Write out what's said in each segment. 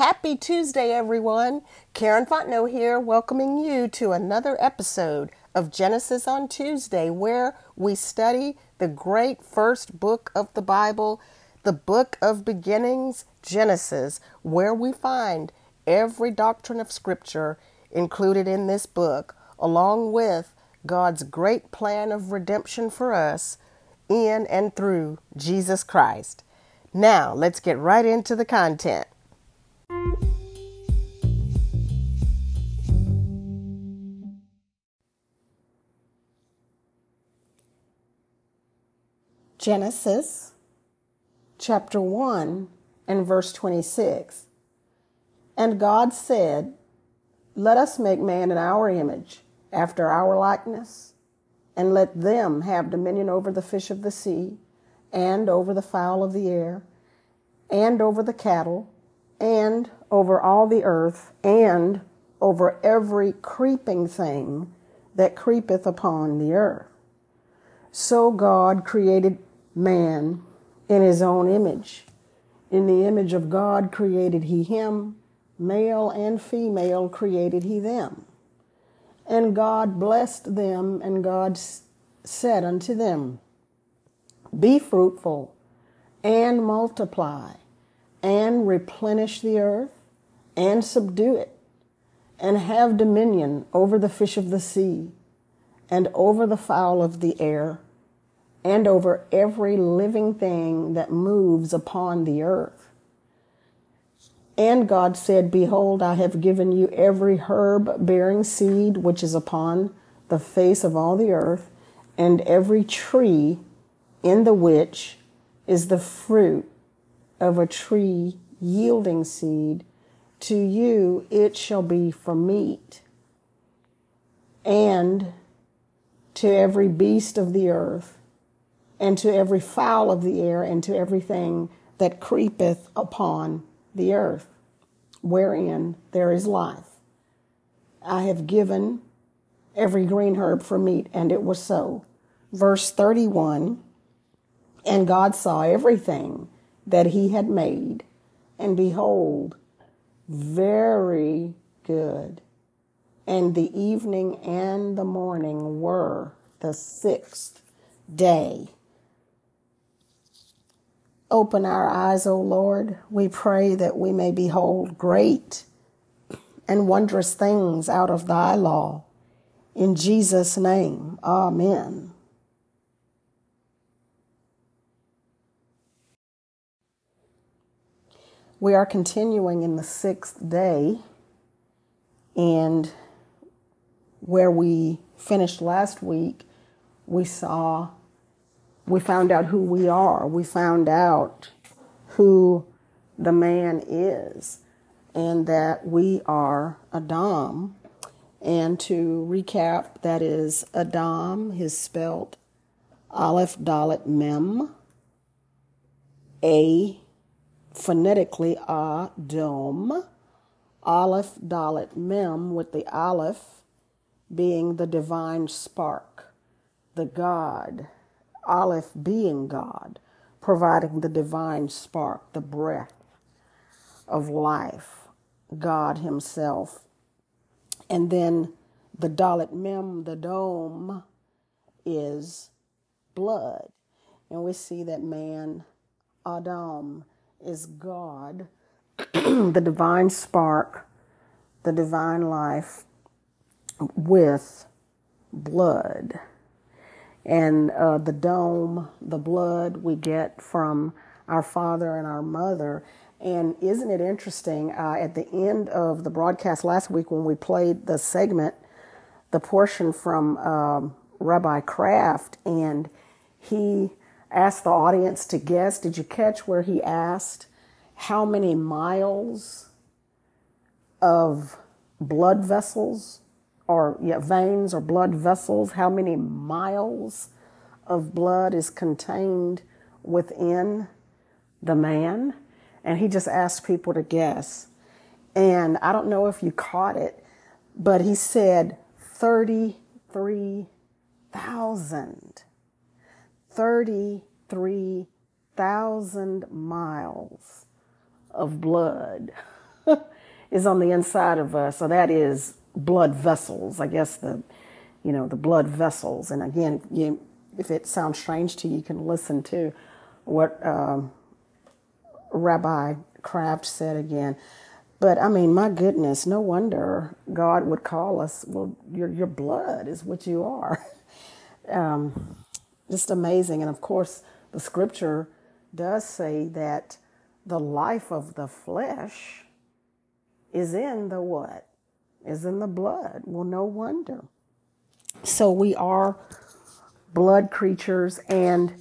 Happy Tuesday, everyone. Karen Fontenot here, welcoming you to another episode of Genesis on Tuesday, where we study the great first book of the Bible, the book of beginnings, Genesis, where we find every doctrine of Scripture included in this book, along with God's great plan of redemption for us in and through Jesus Christ. Now, let's get right into the content. Genesis chapter 1 and verse 26. And God said, Let us make man in our image, after our likeness, and let them have dominion over the fish of the sea, and over the fowl of the air, and over the cattle, and over all the earth, and over every creeping thing that creepeth upon the earth. So God created man in his own image. In the image of God created he him, male and female created he them. And God blessed them, and God said unto them, Be fruitful, and multiply, and replenish the earth, and subdue it, and have dominion over the fish of the sea, and over the fowl of the air, and over every living thing that moves upon the earth. And God said, Behold, I have given you every herb bearing seed which is upon the face of all the earth, and every tree in the which is the fruit of a tree yielding seed. To you it shall be for meat, and to every beast of the earth, and to every fowl of the air, and to everything that creepeth upon the earth, wherein there is life. I have given every green herb for meat, and it was so. Verse 31, And God saw everything that he had made, and behold, very good. And the evening and the morning were the sixth day. Open our eyes, O Lord, we pray that we may behold great and wondrous things out of thy law. In Jesus' name, amen. We are continuing in the sixth day, and where we finished last week, we found out who we are. We found out who the man is, and that we are Adam. And to recap, that is Adam, is spelled Aleph Dalet Mem, A, phonetically Adom, Aleph Dalet Mem, with the Aleph being the divine spark, the God, Aleph being God, providing the divine spark, the breath of life, God himself. And then the Dalet Mem, the dome, is blood. And we see that man, Adam, is God, the divine spark, the divine life, with blood. And the dome, the blood we get from our father and our mother. And isn't it interesting, at the end of the broadcast last week when we played the segment, the portion from Rabbi Kraft, and he asked the audience to guess. Did you catch where he asked how many miles of blood vessels or veins or blood vessels, how many miles of blood is contained within the man? And he just asked people to guess. And I don't know if you caught it, but he said 33,000. 33,000 miles of blood is on the inside of us. So that is blood vessels. I guess the blood vessels. And again, if it sounds strange to you, you can listen to what Rabbi Kraft said again. But I mean, my goodness, no wonder God would call us, well, your blood is what you are. Just amazing. And of course, the scripture does say that the life of the flesh is in the what? Is in the blood. Well, no wonder. So we are blood creatures. And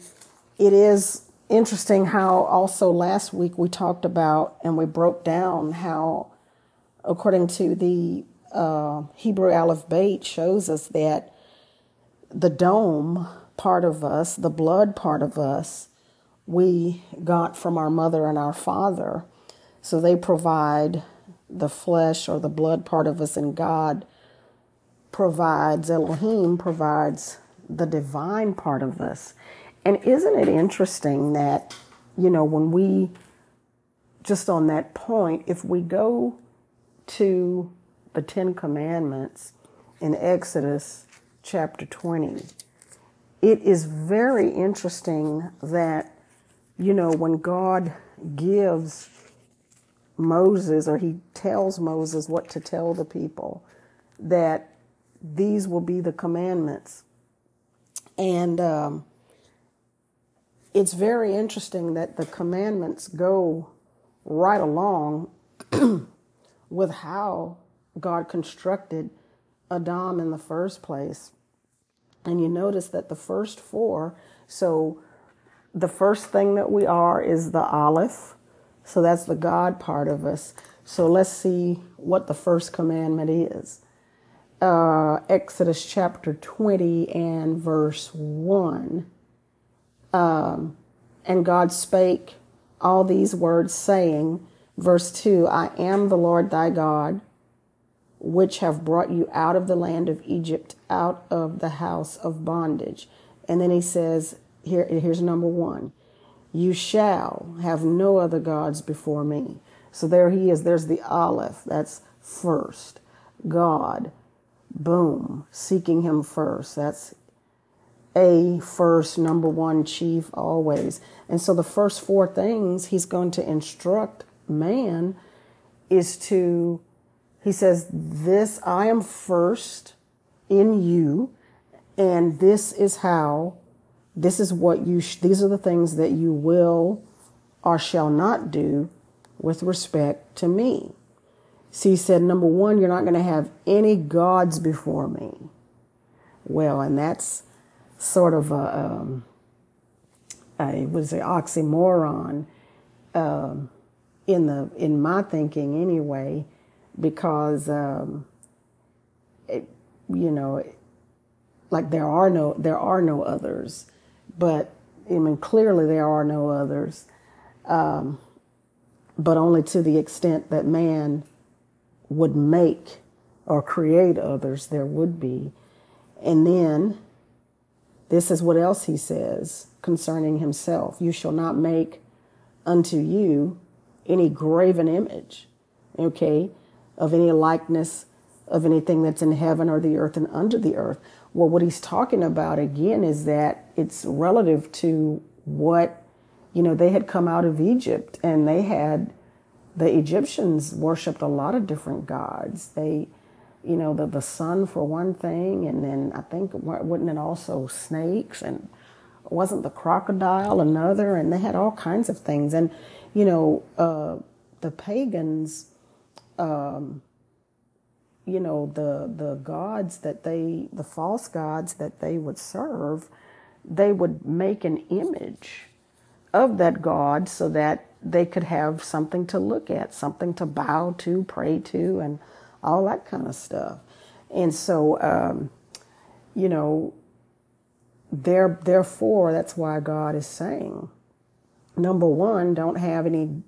it is interesting how also last week we talked about and we broke down how, according to the Hebrew Aleph-Beit, shows us that the dome part of us, the blood part of us, we got from our mother and our father. So they provide the flesh or the blood part of us, and God provides, Elohim provides the divine part of us. And isn't it interesting that, when we, just on that point, if we go to the Ten Commandments in Exodus chapter 20, it is very interesting that, when God gives Moses, or he tells Moses what to tell the people, that these will be the commandments. And it's very interesting that the commandments go right along with how God constructed Adam in the first place. And you notice that the first four, so the first thing that we are is the Aleph. So that's the God part of us. So let's see what the first commandment is. Exodus chapter 20 and verse 1. And God spake all these words, saying, verse 2, I am the Lord thy God, which have brought you out of the land of Egypt, out of the house of bondage. And then he says, here's number 1. You shall have no other gods before me. So there he is. There's the Aleph. That's first. God. Boom. Seeking him first. That's a first, number one, chief, always. And so the first four things he's going to instruct man is to, he says, this, I am first in you. And this is how. This is what you, these are the things that you will or shall not do with respect to me. So he said, number 1, you're not going to have any gods before me. Well, and that's sort of an oxymoron in my thinking anyway, because, there are no others. But, clearly there are no others, but only to the extent that man would make or create others, there would be. And then this is what else he says concerning himself. You shall not make unto you any graven image, of any likeness of anything that's in heaven or the earth and under the earth. Well, what he's talking about again is that it's relative to what, they had come out of Egypt, and the Egyptians worshiped a lot of different gods. They, the sun for one thing, and then I think, wasn't it also snakes, and wasn't the crocodile another, and they had all kinds of things. And, the pagans, the gods that the false gods that they would serve, they would make an image of that god so that they could have something to look at, something to bow to, pray to, and all that kind of stuff. And so, therefore, that's why God is saying, number 1, don't have any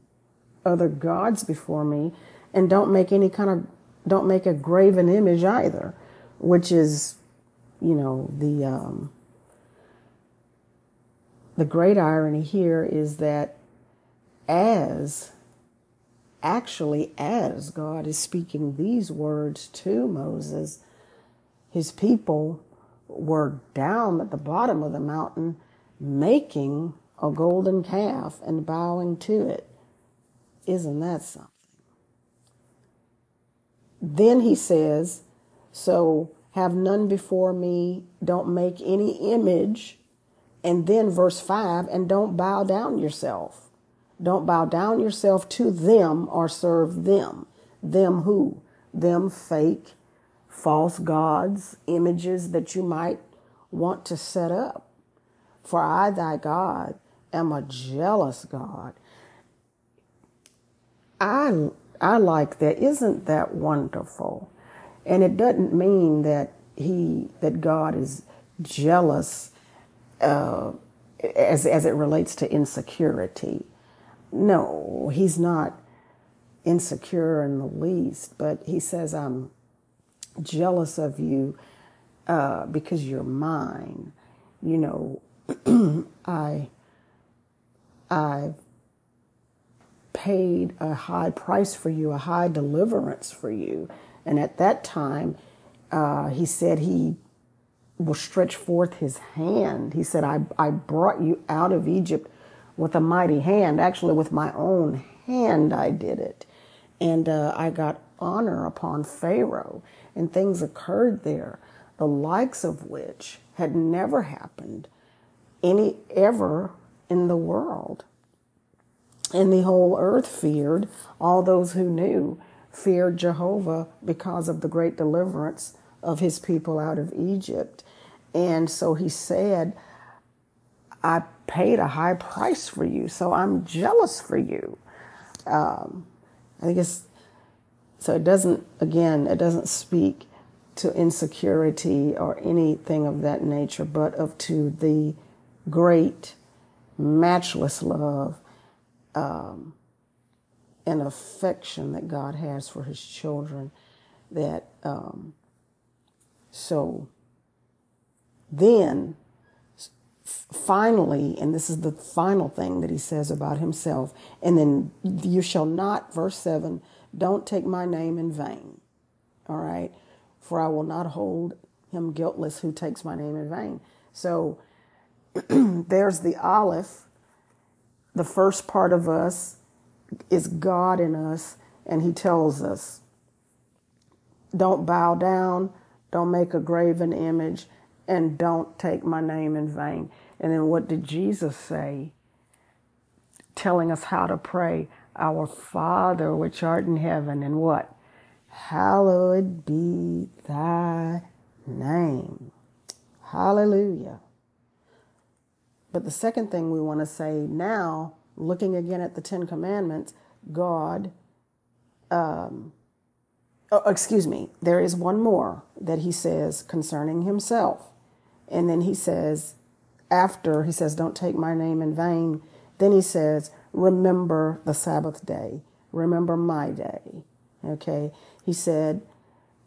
other gods before me, and don't make a graven image either, which is, the great irony here is that as actually, as God is speaking these words to Moses, his people were down at the bottom of the mountain making a golden calf and bowing to it. Isn't that something? Then he says, so have none before me, don't make any image. And then verse 5, and don't bow down yourself. Don't bow down yourself to them or serve them. Them who? Them fake, false gods, images that you might want to set up. For I, thy God, am a jealous God. I like that. Isn't that wonderful? And it doesn't mean that God is jealous as it relates to insecurity. No, he's not insecure in the least, but he says, I'm jealous of you because you're mine. You know, I've paid a high price for you, a high deliverance for you. And at that time, he said he will stretch forth his hand. He said, I brought you out of Egypt with a mighty hand. Actually, with my own hand, I did it. And I got honor upon Pharaoh. And things occurred there, the likes of which had never happened ever in the world. And the whole earth feared, all those who knew feared Jehovah because of the great deliverance of his people out of Egypt. And so he said, I paid a high price for you, so I'm jealous for you. I guess so. It doesn't speak to insecurity or anything of that nature, but to the great, matchless love and affection that God has for his children. That so then. Finally, and this is the final thing that he says about himself, and then you shall not, verse 7, don't take my name in vain, all right? For I will not hold him guiltless who takes my name in vain. So there's the Aleph. The first part of us is God in us, and he tells us, don't bow down, don't make a graven image, and don't take my name in vain. And then what did Jesus say? Telling us how to pray. Our Father, which art in heaven, and what? Hallowed be thy name. Hallelujah. But the second thing we want to say now, looking again at the Ten Commandments, God, there is one more that he says concerning himself. And then he says, after he says, don't take my name in vain, then he says, remember the Sabbath day. Remember my day. Okay. He said,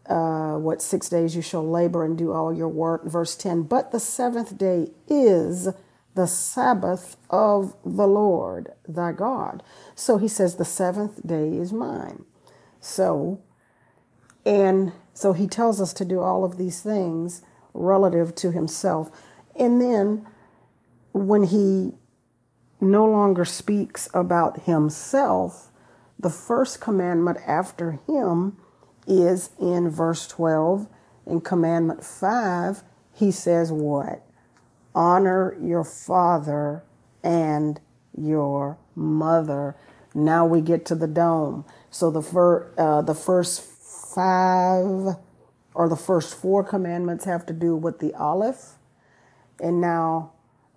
6 days you shall labor and do all your work. Verse 10, but the seventh day is the Sabbath of the Lord, thy God. So he says, the seventh day is mine. So he tells us to do all of these things relative to himself. And then when he no longer speaks about himself, the first commandment after him is in verse 12. In commandment 5, he says what? Honor your father and your mother. Now we get to the dome. So the first four commandments have to do with the Aleph. And now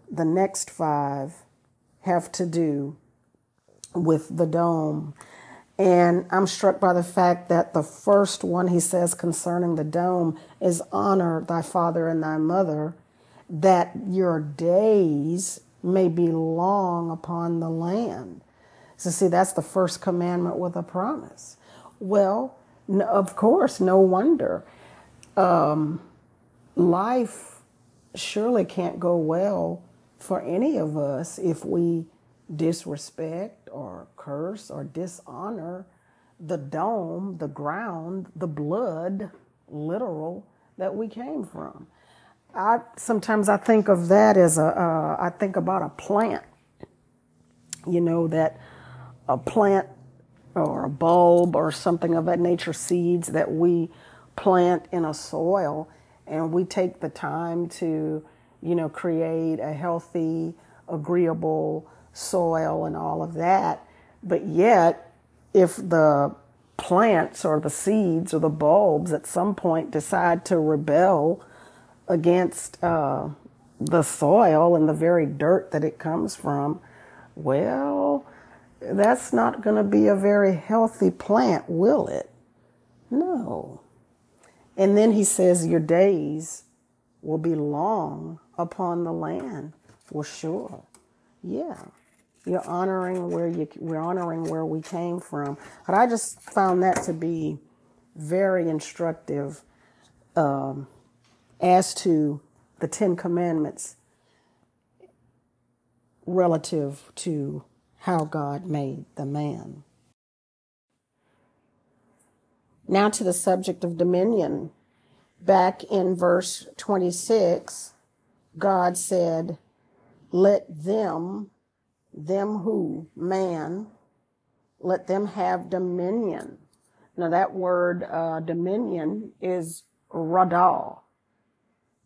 the next 5 have to do with the dome. And I'm struck by the fact that the first one he says concerning the dome is honor thy father and thy mother, that your days may be long upon the land. So see, that's the first commandment with a promise. Well, of course, no wonder. Life surely can't go well for any of us if we disrespect, or curse or dishonor the dome, the ground, the blood, literal, that we came from. Sometimes I think of that as I think about a plant, you know, that a plant or a bulb or something of that nature, seeds that we plant in a soil, and we take the time to, you know, create a healthy, agreeable soil and all of that. But yet, if the plants or the seeds or the bulbs at some point decide to rebel against the soil and the very dirt that it comes from, well, that's not going to be a very healthy plant, will it? No. And then he says, your days will be long upon the land, for sure. Yeah. We're honoring where we came from. But I just found that to be very instructive as to the Ten Commandments relative to how God made the man. Now to the subject of dominion. Back in verse 26, God said, let them who, man, let them have dominion. Now that word dominion is radal.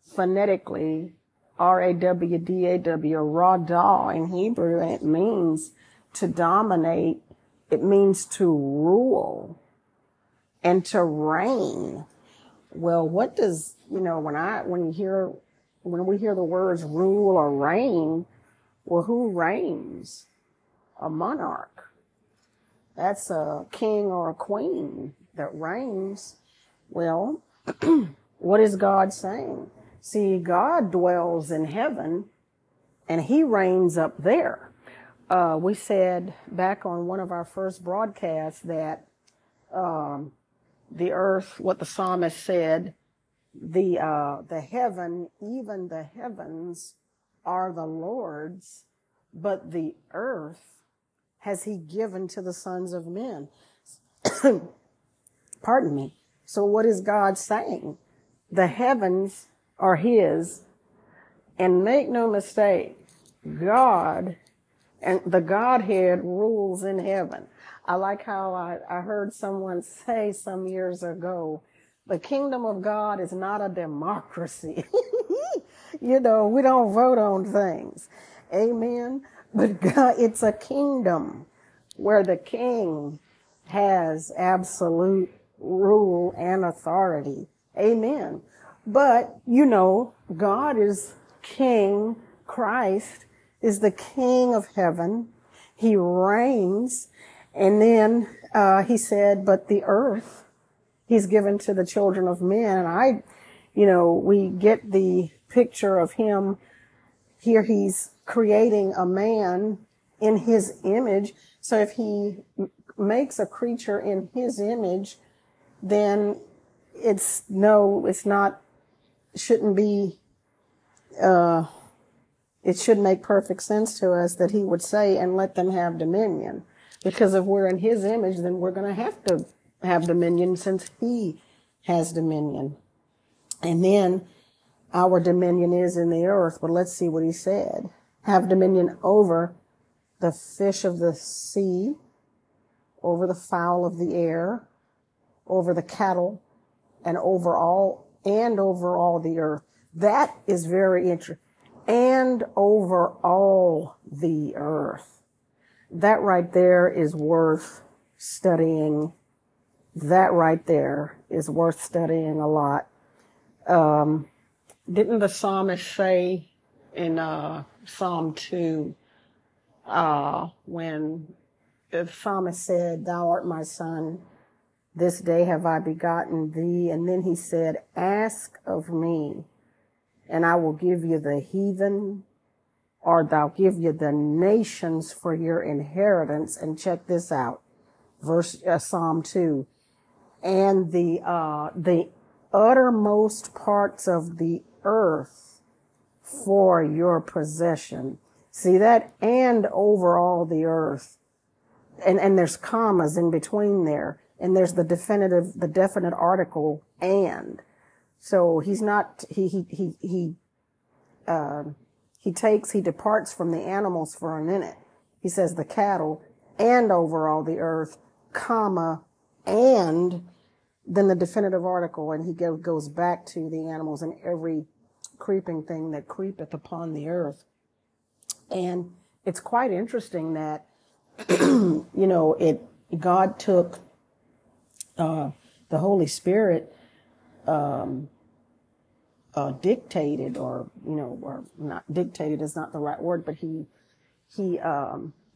Phonetically, R-A-W-D-A-W, radal in Hebrew, and it means to dominate. It means to rule and to reign. Well, what does, you know, when we hear the words rule or reign, well, who reigns? A monarch. That's a king or a queen that reigns. Well, what is God saying? See, God dwells in heaven and he reigns up there. We said back on one of our first broadcasts that the earth, what the psalmist said, the heaven, even the heavens are the Lord's, but the earth has he given to the sons of men. Pardon me. So what is God saying? The heavens are his, and make no mistake, God and the Godhead rules in heaven. I like how I heard someone say some years ago, the kingdom of God is not a democracy. You know, we don't vote on things. Amen. But God, it's a kingdom where the king has absolute rule and authority. Amen. But, you know, God is king. Christ is the king of heaven. He reigns. And then he said, but the earth he's given to the children of men. And we get the picture of him here. He's creating a man in his image. So if he makes a creature in his image, then it should make perfect sense to us that he would say, and let them have dominion. Because if we're in his image, then we're going to have dominion since he has dominion. And then our dominion is in the earth. But let's see what he said. Have dominion over the fish of the sea, over the fowl of the air, over the cattle, and over all the earth. That is very interesting. And over all the earth. That right there is worth studying. That right there is worth studying a lot. Didn't the psalmist say in Psalm 2, when the psalmist said, thou art my son, this day have I begotten thee. And then he said, ask of me, and I will give you the heathen, or thou give you the nations for your inheritance. And check this out, verse Psalm 2, and the uttermost parts of the earth for your possession. See that, and over all the earth and there's commas in between there, and there's the definite article and. So he's not, he departs from the animals for a minute. He says the cattle and over all the earth, comma, and then the definitive article, and he goes back to the animals and every creeping thing that creepeth upon the earth. And it's quite interesting that, you know, God took the Holy Spirit, dictated, or, you know, or not dictated is not the right word, but he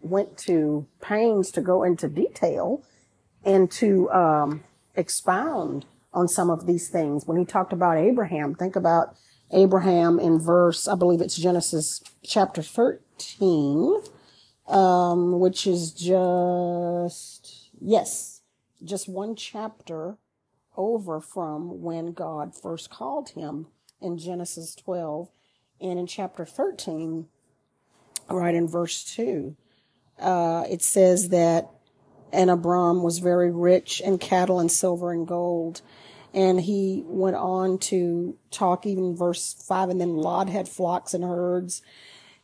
went to pains to go into detail and to expound on some of these things. When he talked about Abraham, think about Abraham in verse, I believe it's Genesis chapter 13, which is just one chapter over from when God first called him in Genesis 12, and in chapter 13, right in verse 2, it says that, and Abram was very rich in cattle and silver and gold, and he went on to talk even verse 5, and then Lot had flocks and herds,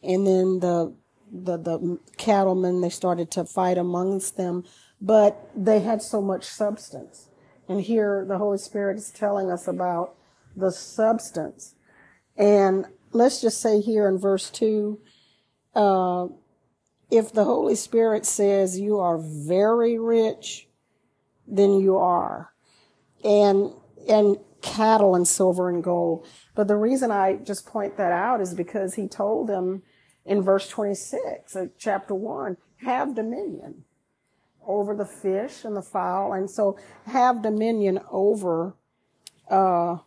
and then the cattlemen, they started to fight amongst them, but they had so much substance. And here the Holy Spirit is telling us about the substance. And let's just say here in verse 2, if the Holy Spirit says you are very rich, then you are. And cattle and silver and gold. But the reason I just point that out is because he told them in verse 26 of chapter 1, have dominion over the fish and the fowl, and so have dominion over the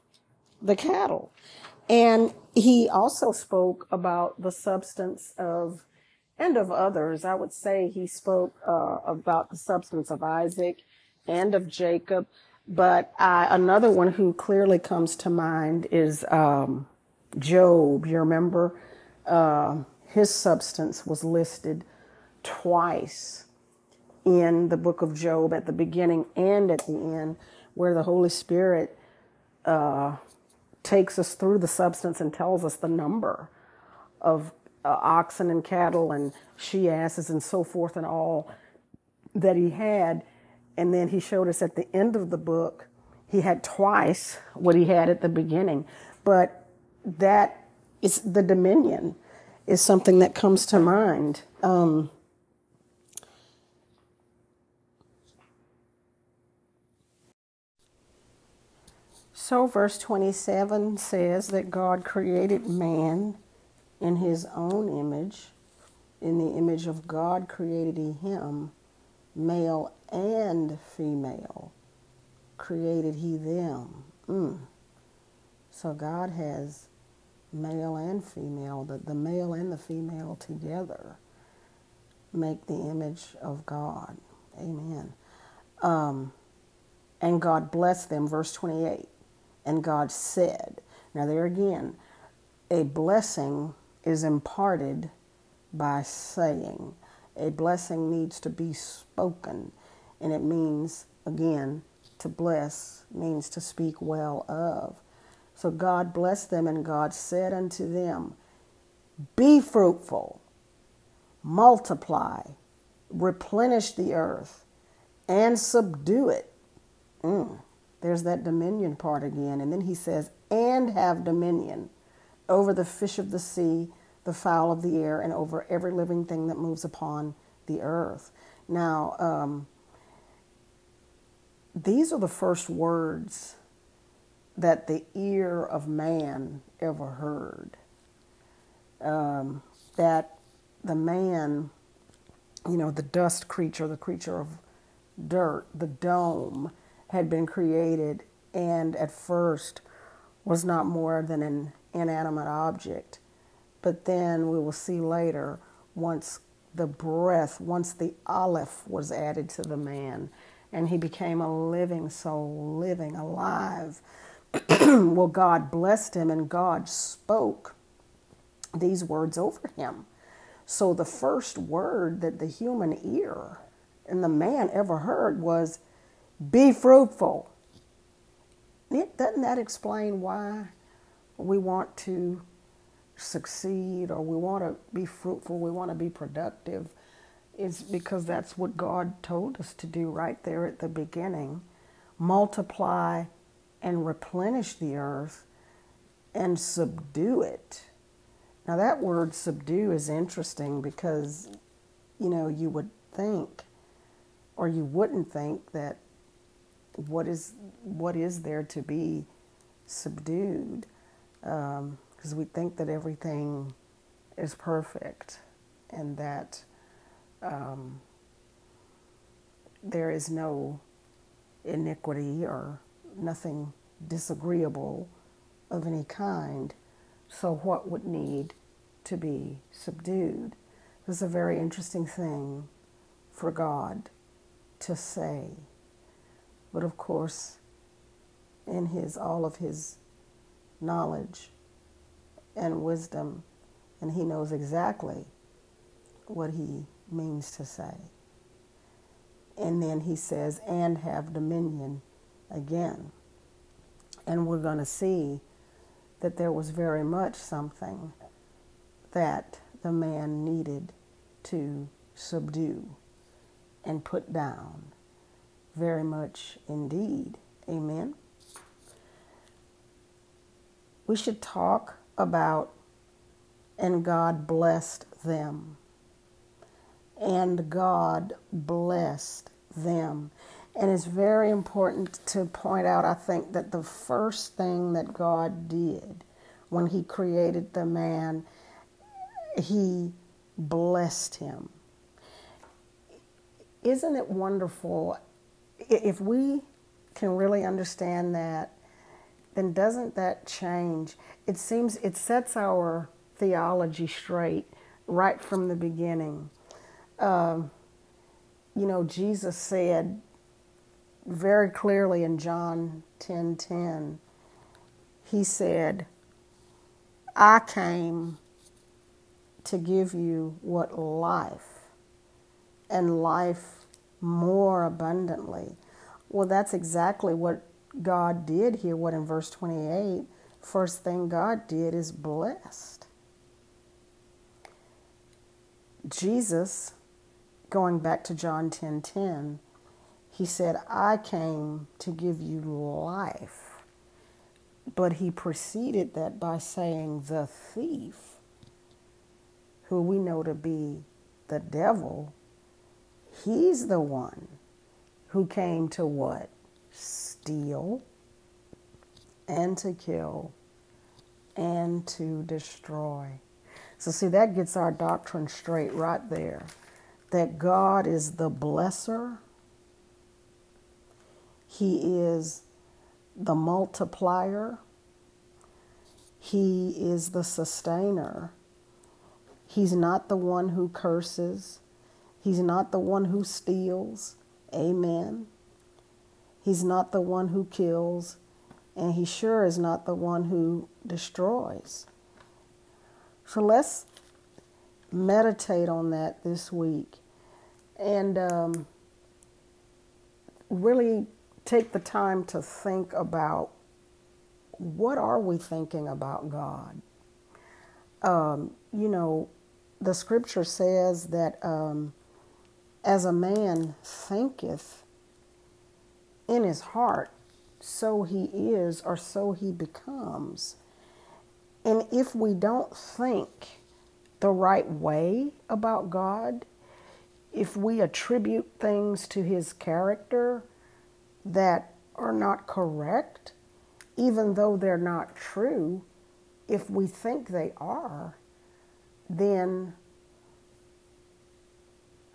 cattle. And he also spoke about the substance of, and of others. I would say he spoke about the substance of Isaac and of Jacob, but another one who clearly comes to mind is Job. You remember his substance was listed twice in the book of Job, at the beginning and at the end, where the Holy Spirit takes us through the substance and tells us the number of oxen and cattle and she-asses and so forth and all that he had. And then he showed us at the end of the book, he had twice what he had at the beginning. But that is, the dominion is something that comes to mind. So verse 27 says that God created man in his own image. In the image of God created he him, male and female created he them. So God has male and female, the male and the female together make the image of God. Amen. And God blessed them, verse 28. And God said, now there again, a blessing is imparted by saying. A blessing needs to be spoken. And it means, again, to bless means to speak well of. So God blessed them, and God said unto them, be fruitful, multiply, replenish the earth, and subdue it. There's that dominion part again. And then he says, and have dominion over the fish of the sea, the fowl of the air, and over every living thing that moves upon the earth. Now, these are the first words that the ear of man ever heard. That the man, you know, the dust creature, the creature of dirt, the dome, had been created, and at first was not more than an inanimate object. But then we will see later, once the Aleph was added to the man, and he became a living soul, living, alive. Well, God blessed him, and God spoke these words over him. So the first word that the human ear and the man ever heard was, be fruitful. Doesn't that explain why we want to succeed, or we want to be fruitful, we want to be productive? It's because that's what God told us to do right there at the beginning. Multiply and replenish the earth and subdue it. Now that word subdue is interesting because, you know, you would think, or you wouldn't think, that what is there to be subdued? Because we think that everything is perfect and that there is no iniquity or nothing disagreeable of any kind. So what would need to be subdued? This is a very interesting thing for God to say. But of course, in all of his knowledge and wisdom, and he knows exactly what he means to say. And then he says, and have dominion again. And we're going to see that there was very much something that the man needed to subdue and put down. Very much indeed. Amen. We should talk about, and God blessed them. And God blessed them. And it's very important to point out, I think, that the first thing that God did when he created the man, he blessed him. Isn't it wonderful? If we can really understand that, then doesn't that change? It seems it sets our theology straight right from the beginning. You know, Jesus said very clearly in John 10:10, he said, I came to give you what life, and life more abundantly. Well, that's exactly what God did here. What in verse 28, first thing God did is blessed. Jesus, going back to John 10:10, he said, I came to give you life. But he preceded that by saying, the thief, who we know to be the devil, he's the one who came to what? Steal and to kill and to destroy. So see, that gets our doctrine straight right there. That God is the blesser. He is the multiplier. He is the sustainer. He's not the one who curses. He's not the one who steals. Amen. He's not the one who kills. And he sure is not the one who destroys. So let's meditate on that this week. And really take the time to think about, what are we thinking about God? You know, the scripture says that as a man thinketh in his heart, so he is, or so he becomes. And if we don't think the right way about God, if we attribute things to his character that are not correct, even though they're not true, if we think they are, then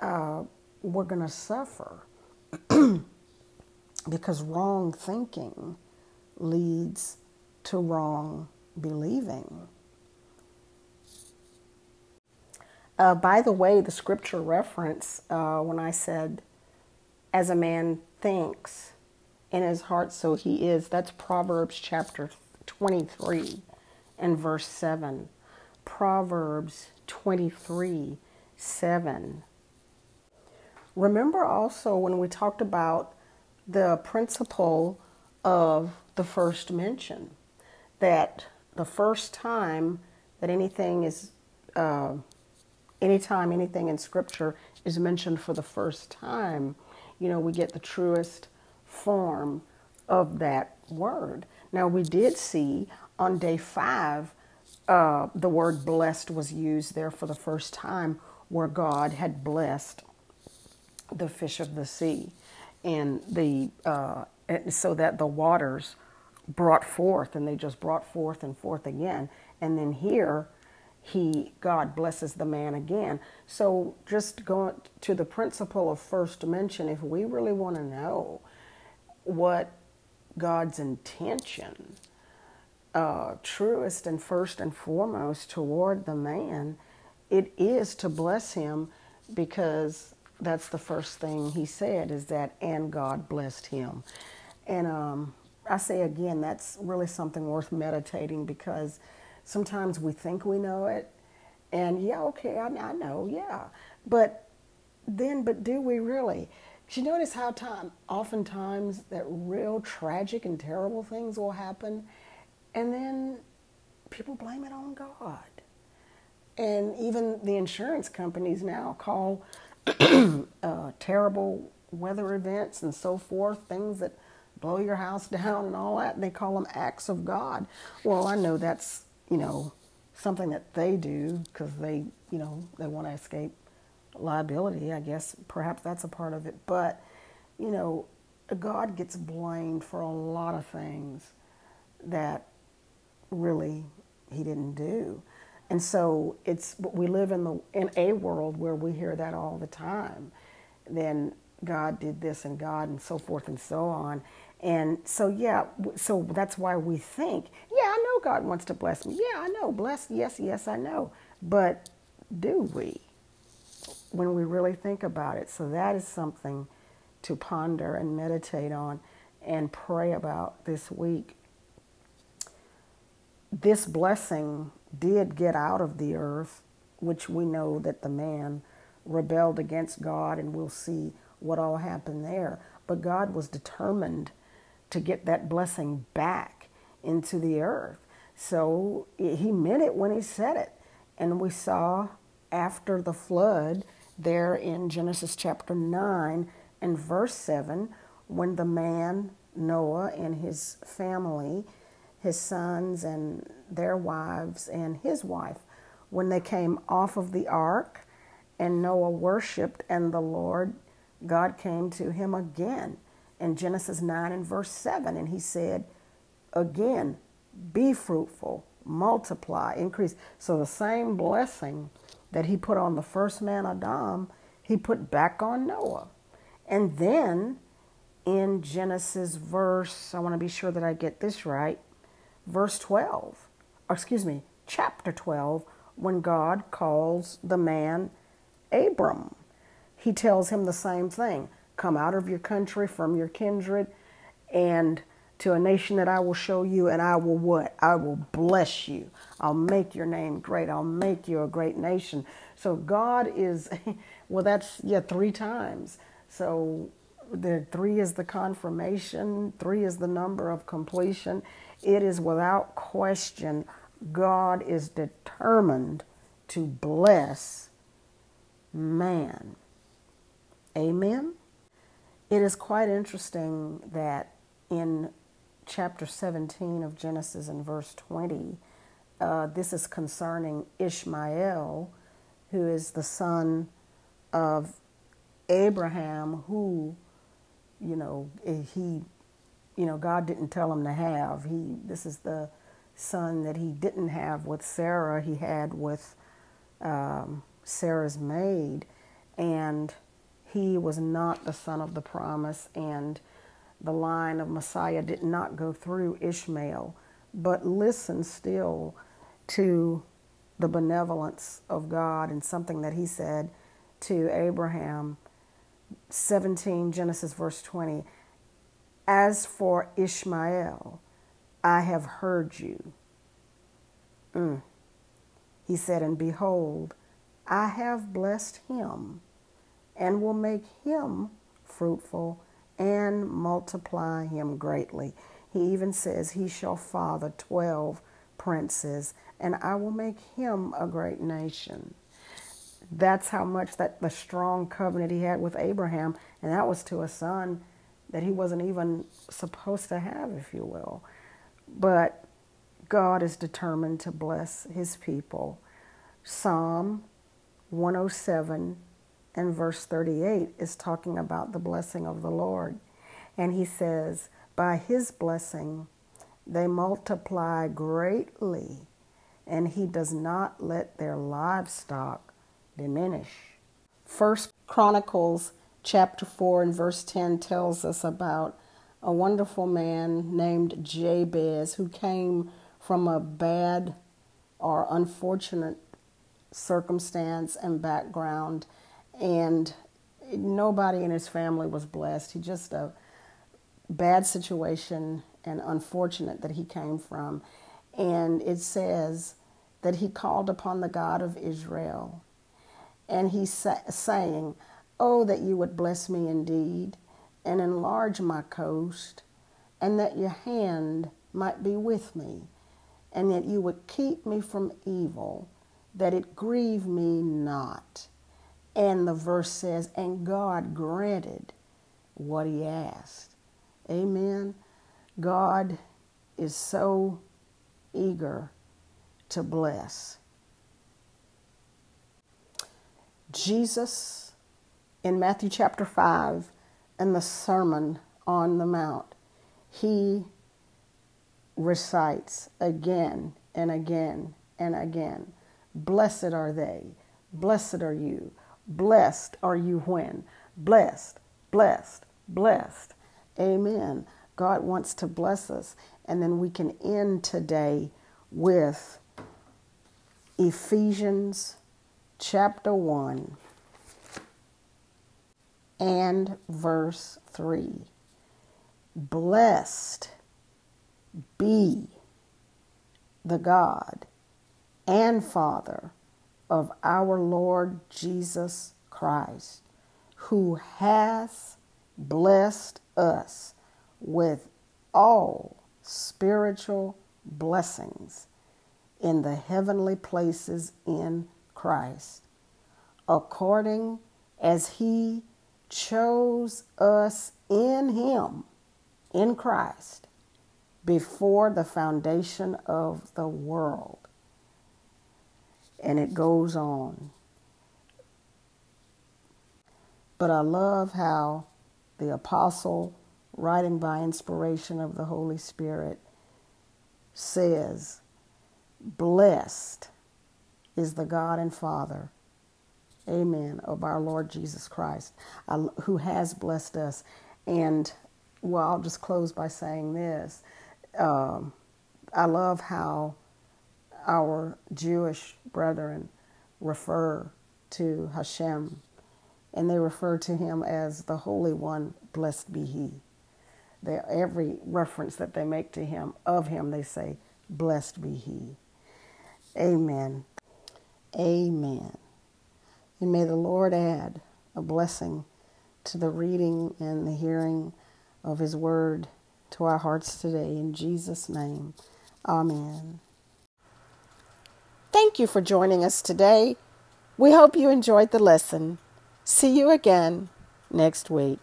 we're going to suffer. Because wrong thinking leads to wrong believing. By the way, the scripture reference, when I said, as a man thinks in his heart, so he is, that's Proverbs chapter 23 and verse 7. Proverbs 23:7. Remember also when we talked about the principle of the first mention, that the first time that anything is, anytime anything in Scripture is mentioned for the first time, you know, we get the truest form of that word. Now, we did see on day 5, the word blessed was used there for the first time, where God had blessed the fish of the sea, and the so that the waters brought forth, and they just brought forth and forth again. And then here, God blesses the man again. So just going to the principle of first mention, if we really want to know what God's intention, truest and first and foremost toward the man, it is to bless him, because that's the first thing he said, is that, and God blessed him. And I say again, that's really something worth meditating, because sometimes we think we know it, and yeah, okay, I know, yeah. But do we really? You notice how oftentimes that real tragic and terrible things will happen, and then people blame it on God. And even the insurance companies now call terrible weather events and so forth, things that blow your house down and all that, and they call them acts of God. Well, I know that's, you know, something that they do because they, you know, they want to escape liability, I guess. Perhaps that's a part of it. But, you know, God gets blamed for a lot of things that really he didn't do. And so it's, we live in a world where we hear that all the time. Then God did this and God and so forth and so on. And so, yeah, so that's why we think, yeah, I know God wants to bless me. Yeah, I know, bless, yes, I know. But do we, when we really think about it? So that is something to ponder and meditate on and pray about this week. This blessing did get out of the earth, which we know that the man rebelled against God, and we'll see what all happened there. But God was determined to get that blessing back into the earth. So he meant it when he said it. And we saw after the flood there in Genesis chapter 9 and verse 7, when the man, Noah, and his family, his sons and their wives and his wife, when they came off of the ark, and Noah worshiped, and the Lord God came to him again in Genesis 9 and verse 7. And he said, again, be fruitful, multiply, increase. So the same blessing that he put on the first man, Adam, he put back on Noah. And then in Genesis verse, I want to be sure that I get this right, verse 12, or excuse me, chapter 12, when God calls the man Abram, he tells him the same thing. Come out of your country, from your kindred, and to a nation that I will show you, and I will what? I will bless you. I'll make your name great. I'll make you a great nation. So God is, well, that's, yeah, 3 times. So the 3 is the confirmation. 3 is the number of completion. It is without question, God is determined to bless man. Amen. It is quite interesting that in chapter 17 of Genesis and verse 20, this is concerning Ishmael, who is the son of Abraham, who, you know, he, you know, God didn't tell him to have. This is the son that he didn't have with Sarah. He had with Sarah's maid, and he was not the son of the promise, and the line of Messiah did not go through Ishmael. But listen still to the benevolence of God and something that he said to Abraham, 17 Genesis verse 20, as for Ishmael, I have heard you. He said, and behold, I have blessed him and will make him fruitful and multiply him greatly. He even says, he shall father 12 princes, and I will make him a great nation. That's how much that the strong covenant he had with Abraham, and that was to a son that he wasn't even supposed to have, if you will. But God is determined to bless his people. Psalm 107 and verse 38 is talking about the blessing of the Lord. And he says, by his blessing, they multiply greatly, and he does not let their livestock diminish. First Chronicles chapter 4 and verse 10 tells us about a wonderful man named Jabez who came from a bad or unfortunate circumstance and background, and nobody in his family was blessed. He just a bad situation and unfortunate that he came from. And it says that he called upon the God of Israel, and he saying, oh, that you would bless me indeed and enlarge my coast, and that your hand might be with me, and that you would keep me from evil, that it grieve me not. And the verse says, and God granted what he asked. Amen. God is so eager to bless. Jesus, in Matthew chapter 5 and the Sermon on the Mount, he recites again and again and again, blessed are they, blessed are you, blessed are you when, blessed, blessed, blessed. Amen. God wants to bless us. And then we can end today with Ephesians chapter 1 and verse 3. Blessed be the God and Father of our Lord Jesus Christ, who hath blessed us with all spiritual blessings in the heavenly places in Christ, according as he chose us in him, in Christ, before the foundation of the world. And it goes on. But I love how the apostle, writing by inspiration of the Holy Spirit, says, blessed is the God and Father, amen, of our Lord Jesus Christ, who has blessed us. And, well, I'll just close by saying this. I love how our Jewish brethren refer to Hashem, and they refer to him as the Holy One, blessed be he. Every reference that they make to him, of him, they say, blessed be he. Amen. Amen. And may the Lord add a blessing to the reading and the hearing of his word to our hearts today. In Jesus' name, amen. Thank you for joining us today. We hope you enjoyed the lesson. See you again next week.